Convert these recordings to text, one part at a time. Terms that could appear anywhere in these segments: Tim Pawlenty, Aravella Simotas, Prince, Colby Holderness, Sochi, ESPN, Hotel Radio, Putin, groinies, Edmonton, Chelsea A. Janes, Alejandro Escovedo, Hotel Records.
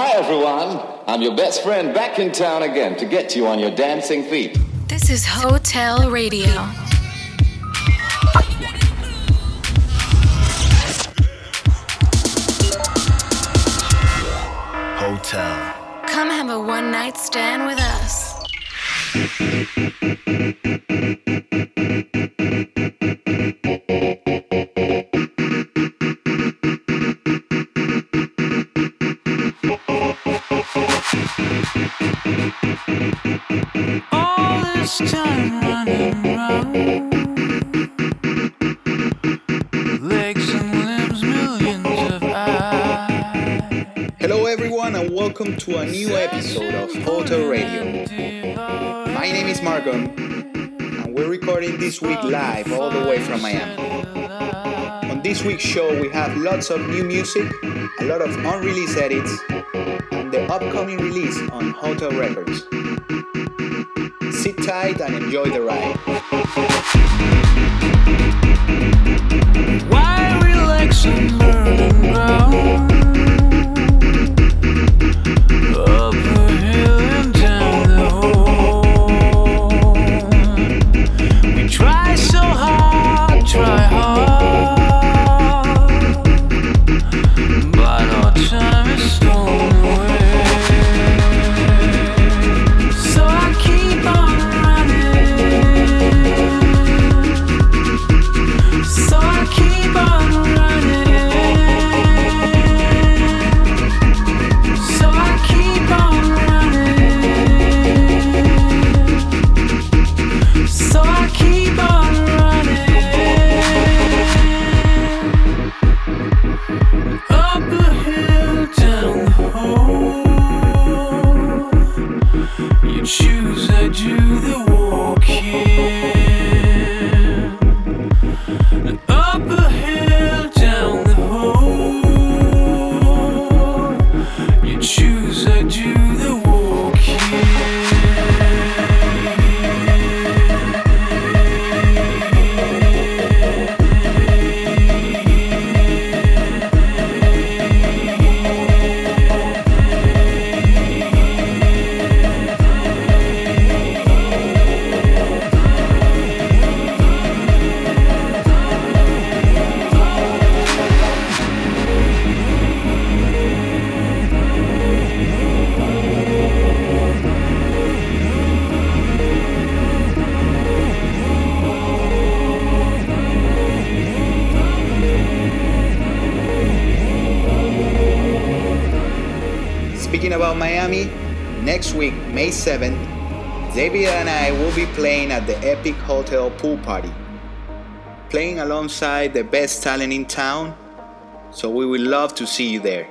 Hi everyone, I'm your best friend back in town again to get you on your dancing feet. This is Hotel Radio. Hotel. Come have a one-night stand with us. Welcome to a new episode of Hotel Radio. My name is Margon, and we're recording this week live all the way from Miami. On this week's show we have lots of new music, a lot of unreleased edits, and the upcoming release on Hotel Records. Sit tight and enjoy the ride. Why relax and learn and grow? Next week, May 7th, Xavier and I will be playing at the Epic Hotel Pool Party, playing alongside the best talent in town, so we would love to see you there.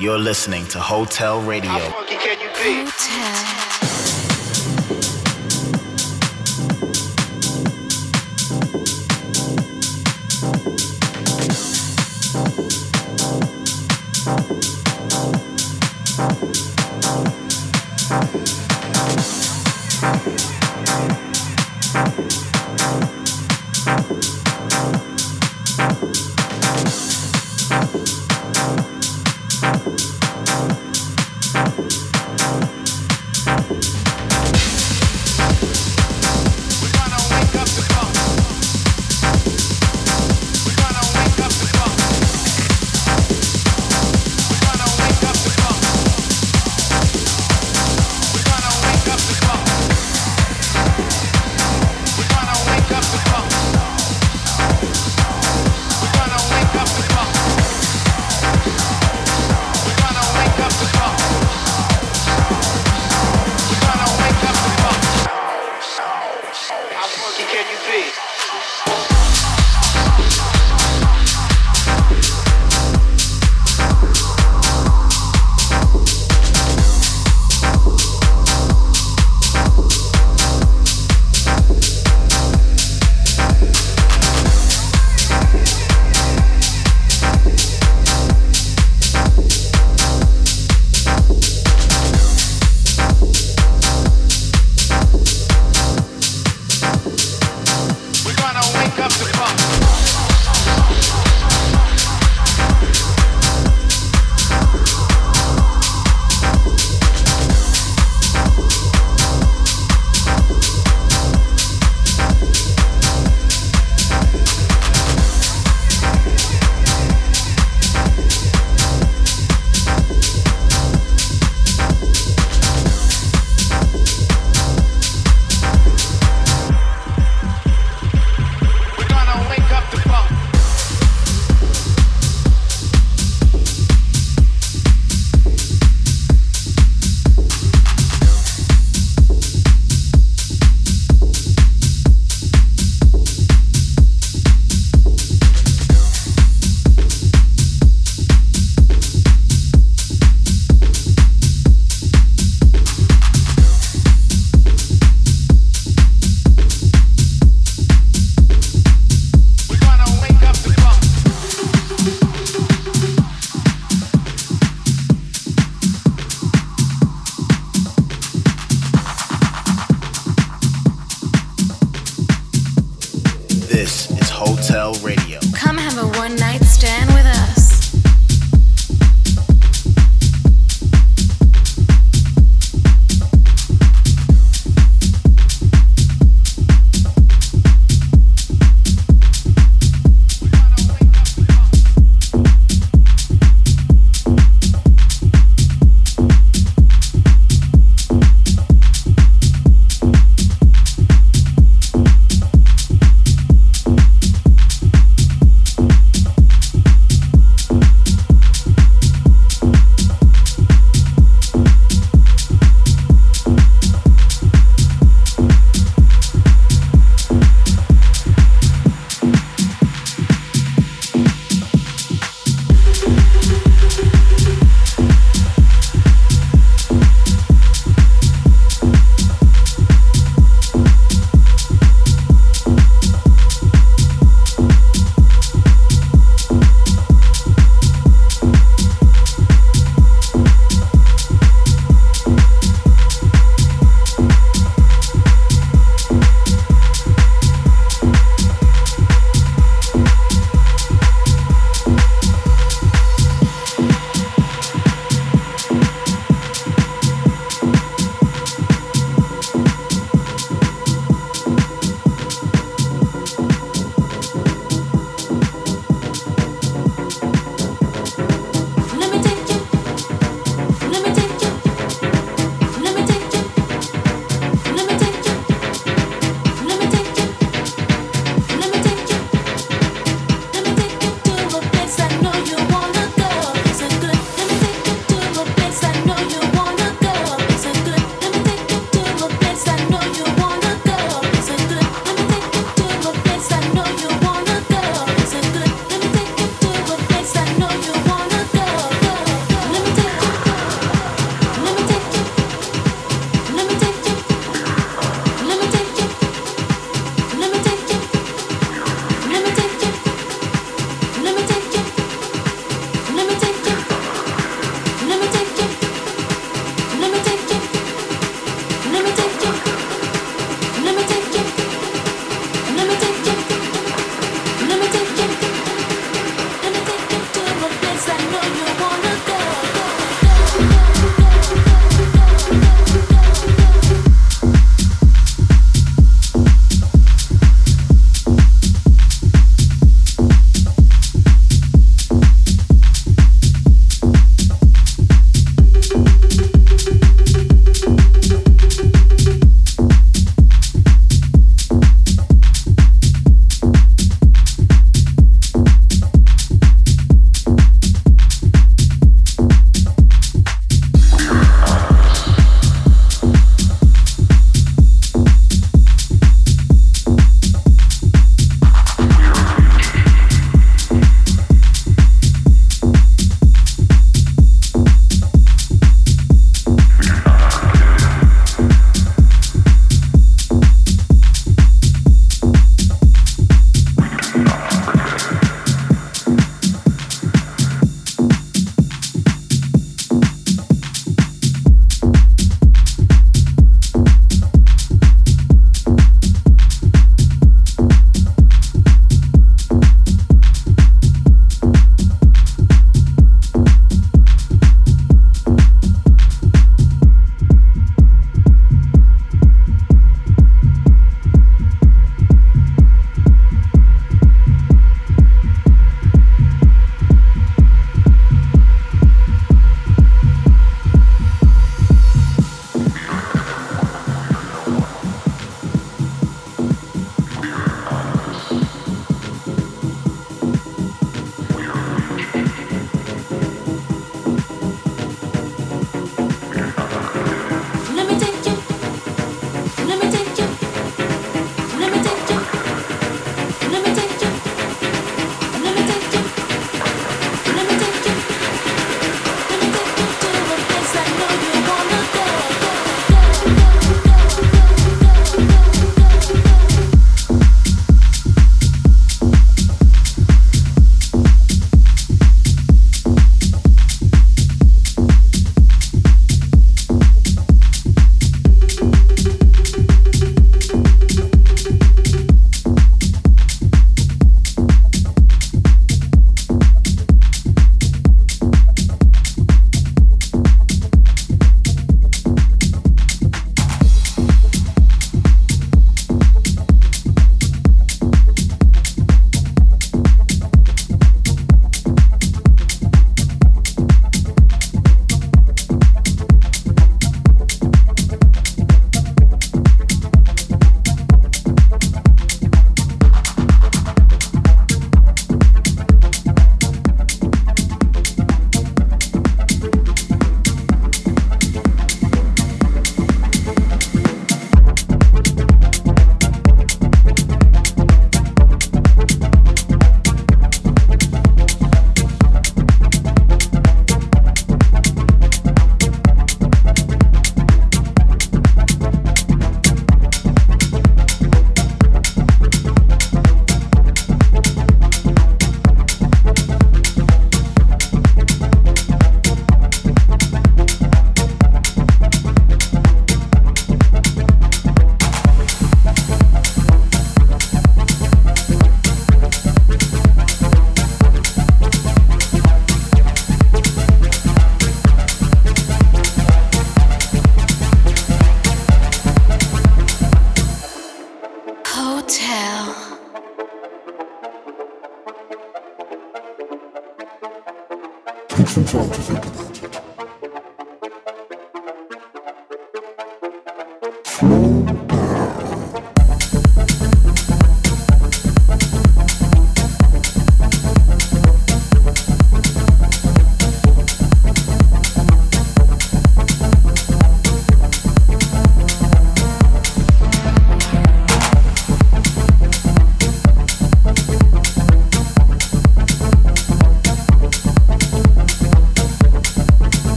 You're listening to Hotel Radio. How funky can you be?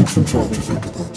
Take some time to think about it.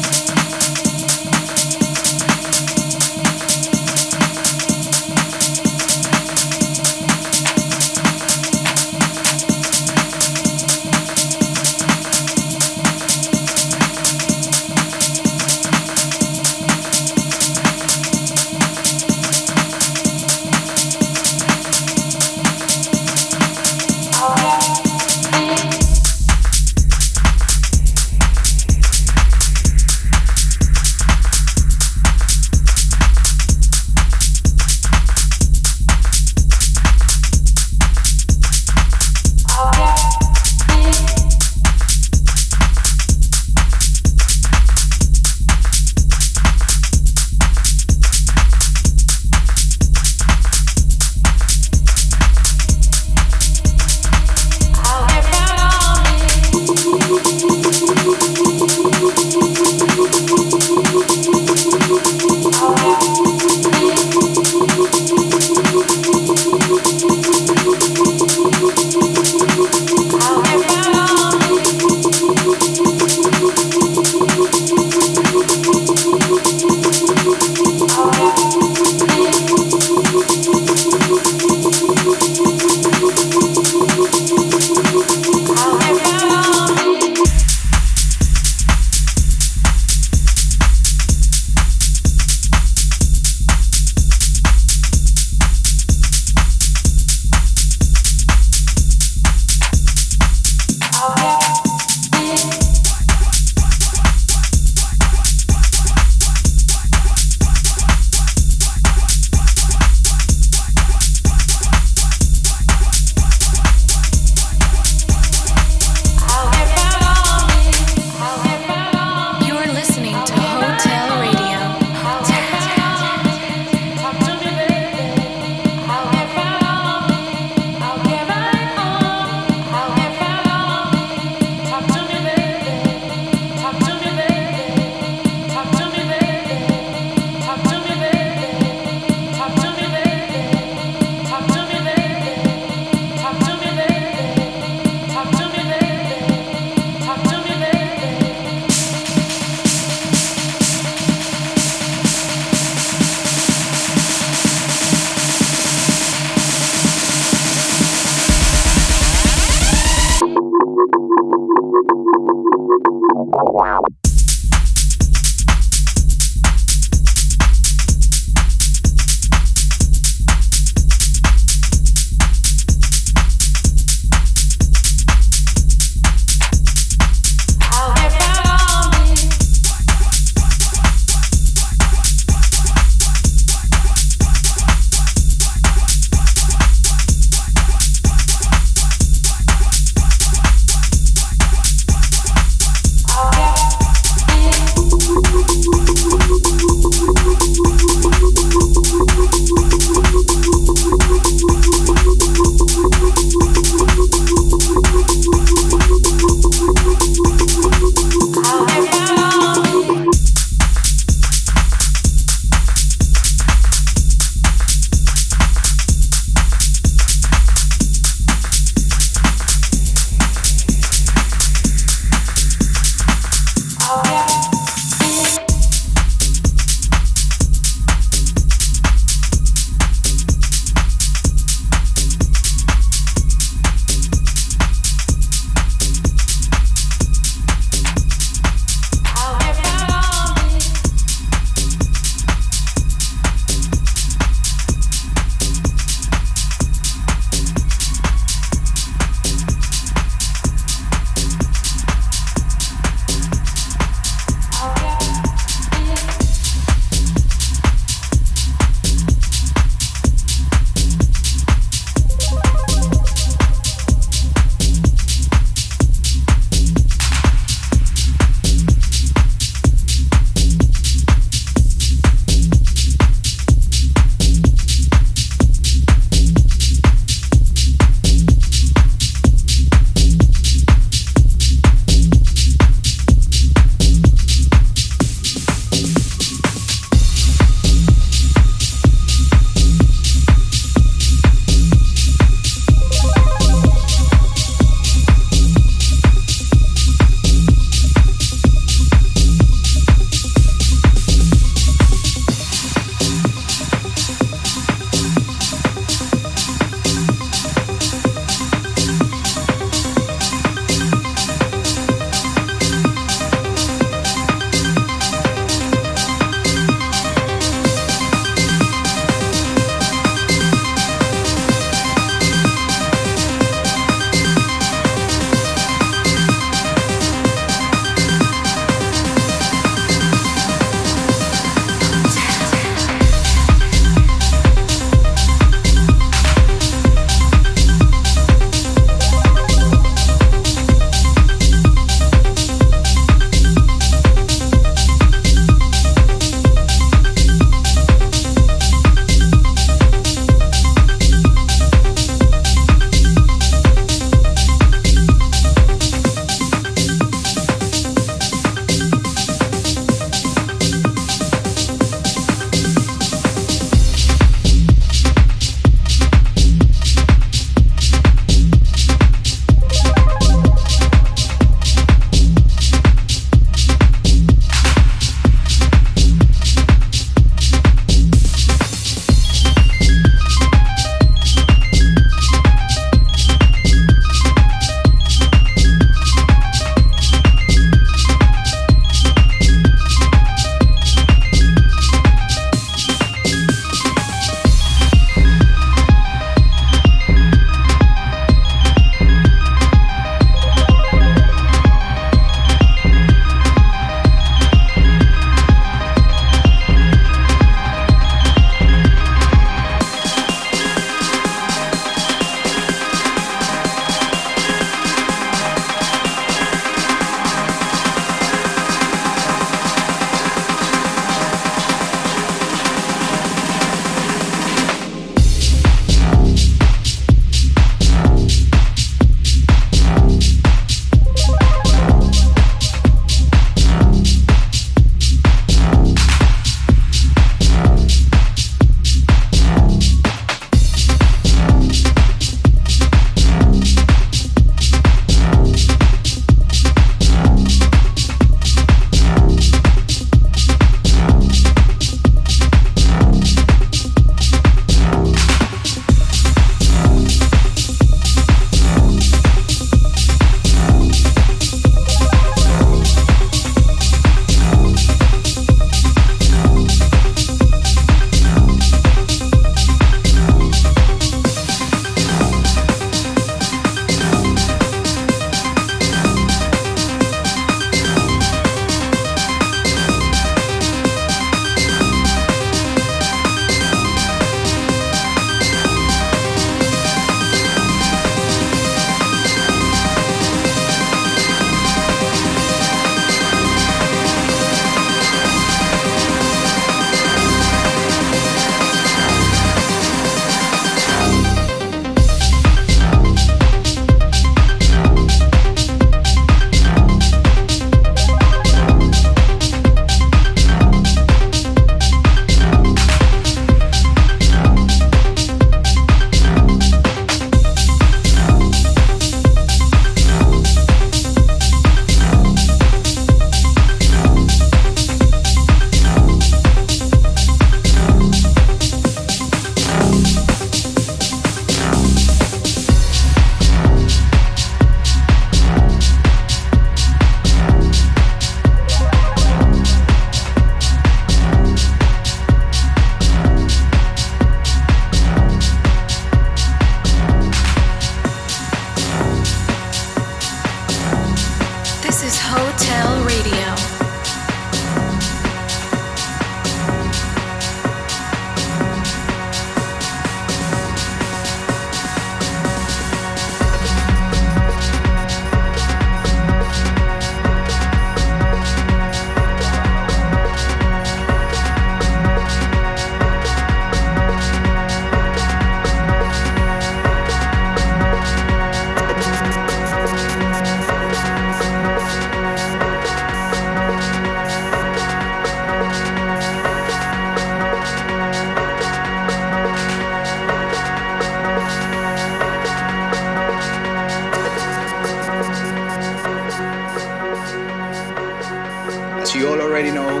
you all already know,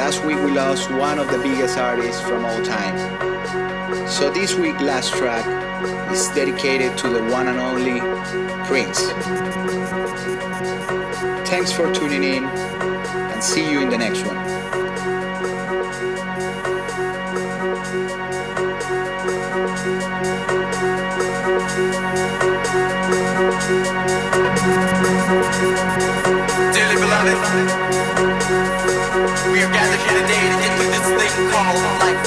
last week we lost one of the biggest artists from all time. So this week's last track is dedicated to the one and only Prince. Thanks for tuning in and see you in the next one. Dearly beloved, we are gathered here today to get through this thing called life.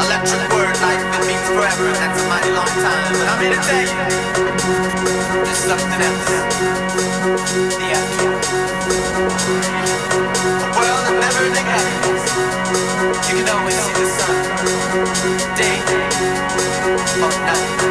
Electric word, life, it means forever, and that's a mighty long time. But I'm here to tell you, there's something else. The afterlife. A world of never-ending happiness. You can always see the sun, day or night.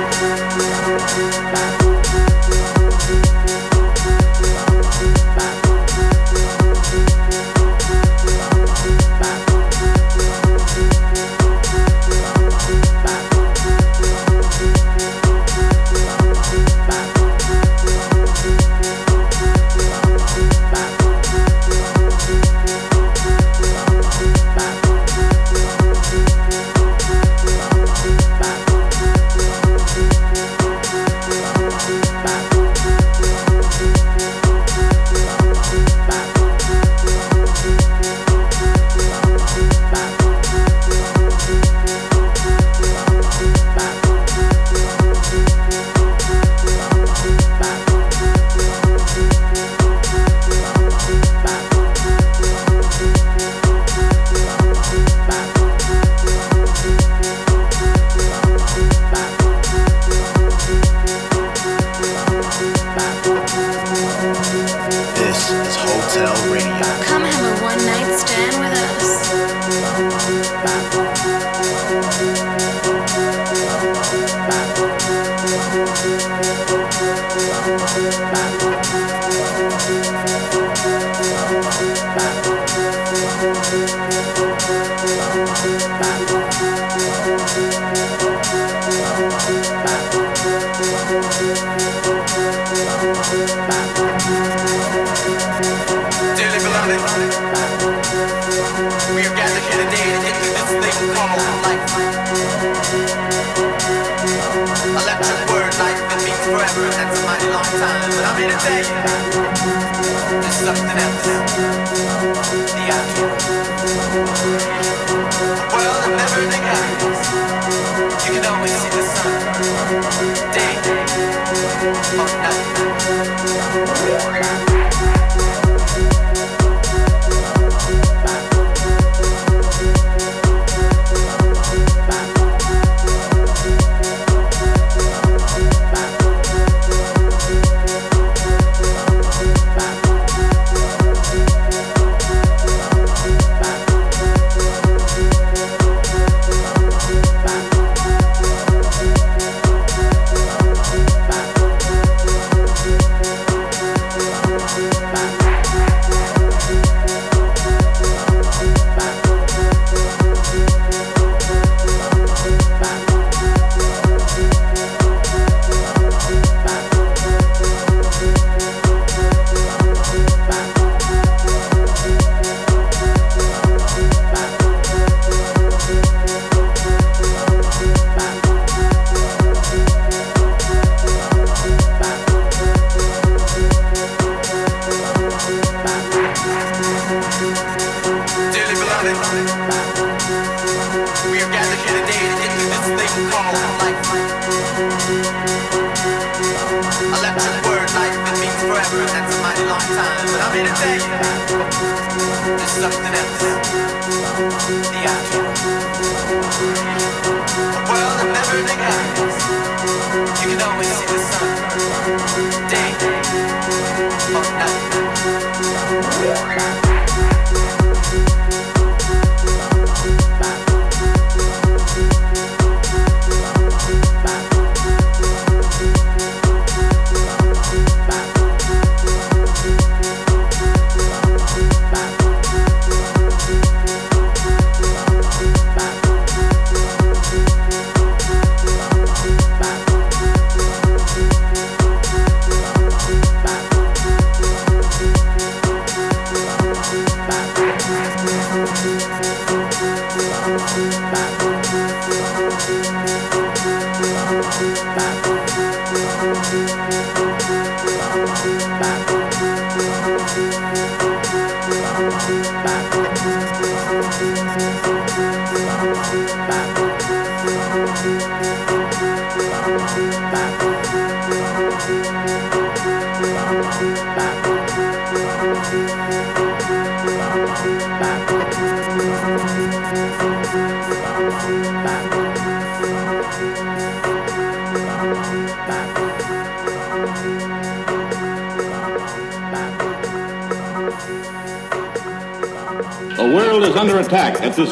The world is under attack at this